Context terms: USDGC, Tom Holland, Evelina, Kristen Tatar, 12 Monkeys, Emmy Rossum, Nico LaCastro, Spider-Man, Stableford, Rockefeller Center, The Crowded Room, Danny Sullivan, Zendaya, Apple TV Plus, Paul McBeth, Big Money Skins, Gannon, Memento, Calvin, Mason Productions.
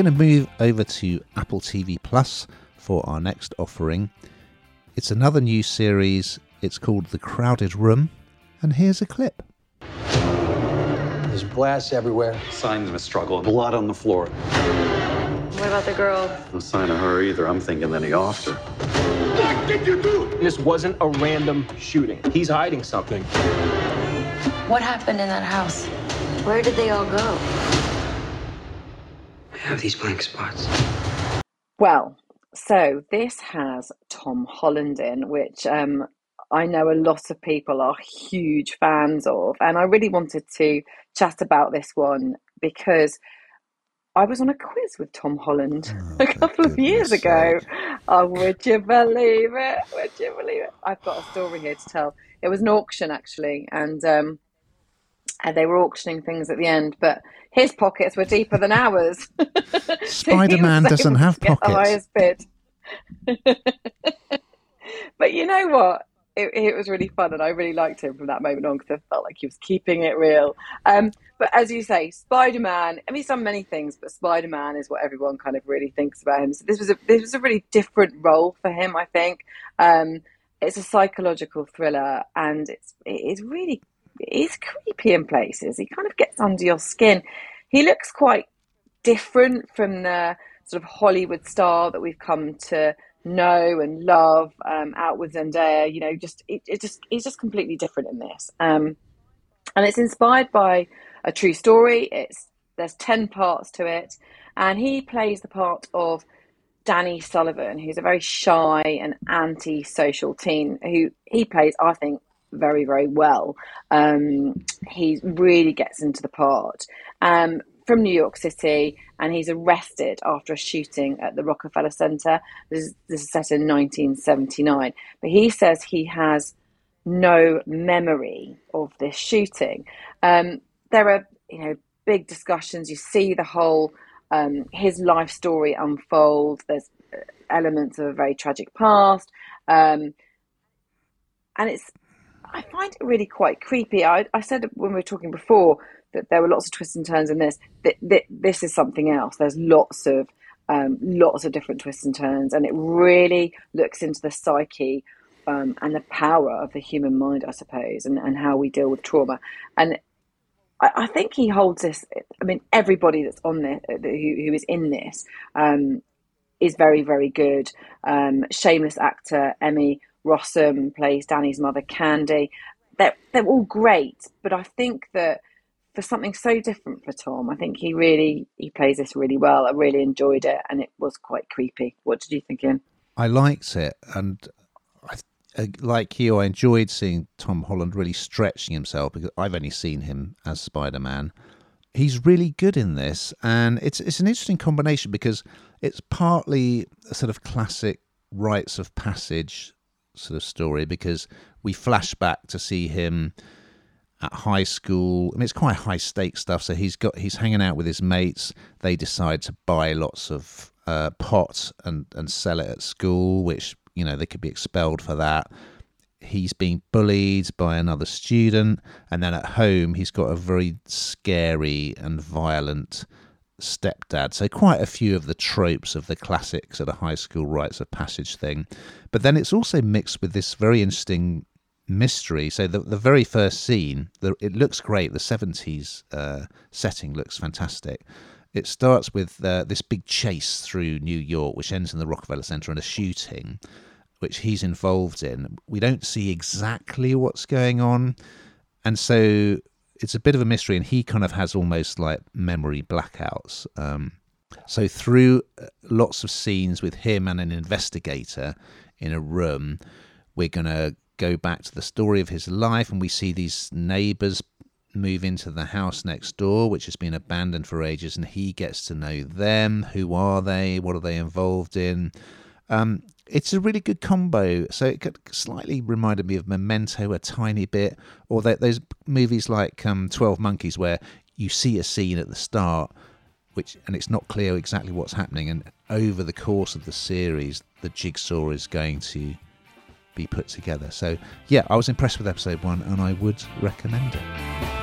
going to move over to Apple TV Plus for our next offering. It's another new series. It's called The Crowded Room. And here's a clip. There's blasts everywhere. Signs of a struggle. Blood on the floor. What about the girl? No sign of her either. I'm thinking that he offed her. What did you do? This wasn't a random shooting. He's hiding something. What happened in that house? Where did they all go? I have these blank spots. Well, so this has Tom Holland in, which I know a lot of people are huge fans of. And I really wanted to chat about this one because I was on a quiz with Tom Holland a couple of years ago. Oh, would you believe it? Would you believe it? I've got a story here to tell. It was an auction, actually, and they were auctioning things at the end, but his pockets were deeper than ours. Spider-Man doesn't have pockets. The highest bid. But you know what? It was really fun, and I really liked him from that moment on because I felt like he was keeping it real. But as you say, Spider-Man, I mean, he's done many things, but Spider-Man is what everyone kind of really thinks about him. So this was a really different role for him, I think. It's a psychological thriller, and it is creepy in places. He kind of gets under your skin. He looks quite different from the sort of Hollywood star that we've come to know and love, out with Zendaya, you know, he's just completely different in this. And it's inspired by a true story. There's 10 parts to it, and he plays the part of Danny Sullivan, who's a very shy and anti-social teen who he plays, I think, very, very well. He really gets into the part. From New York City, and he's arrested after a shooting at the Rockefeller Center. This is set in 1979, but he says he has no memory of this shooting. There are, you know, big discussions. You see the whole his life story unfold. There's elements of a very tragic past, and I find it really quite creepy. I said when we were talking before that there were lots of twists and turns in this. This is something else. There's lots of different twists and turns, and it really looks into the psyche and the power of the human mind, I suppose, and how we deal with trauma. And I think he holds this. I mean, everybody that's on this, who is in this, is very, very good. Shameless actor Emmy Rossum plays Danny's mother, Candy. They're all great, but I think that for something so different for Tom, I think he plays this really well. I really enjoyed it, and it was quite creepy. What did you think, Ian? I liked it, and like you, I enjoyed seeing Tom Holland really stretching himself because I've only seen him as Spider-Man. He's really good in this, and it's an interesting combination because it's partly a sort of classic rites of passage sort of story because we flash back to see him at high school. I mean, it's quite high stakes stuff. So he's hanging out with his mates. They decide to buy lots of pot and sell it at school, which, you know, they could be expelled for that. He's being bullied by another student, and then at home he's got a very scary and violent stepdad. So quite a few of the tropes of the classics of the high school rites of passage thing. But then it's also mixed with this very interesting mystery. So the very first scene, it looks great. The 70s setting looks fantastic. It starts with this big chase through New York, which ends in the Rockefeller Center, and a shooting which he's involved in. We don't see exactly what's going on, and so it's a bit of a mystery, and he kind of has almost like memory blackouts. So through lots of scenes with him and an investigator in a room, we're going to go back to the story of his life, and we see these neighbours move into the house next door, which has been abandoned for ages, and he gets to know them. Who are they? What are they involved in? It's a really good combo. So it slightly reminded me of Memento a tiny bit, or those movies like 12 Monkeys, where you see a scene at the start, and it's not clear exactly what's happening, and over the course of the series, the jigsaw is going to be put together. So yeah, I was impressed with episode 1, and I would recommend it.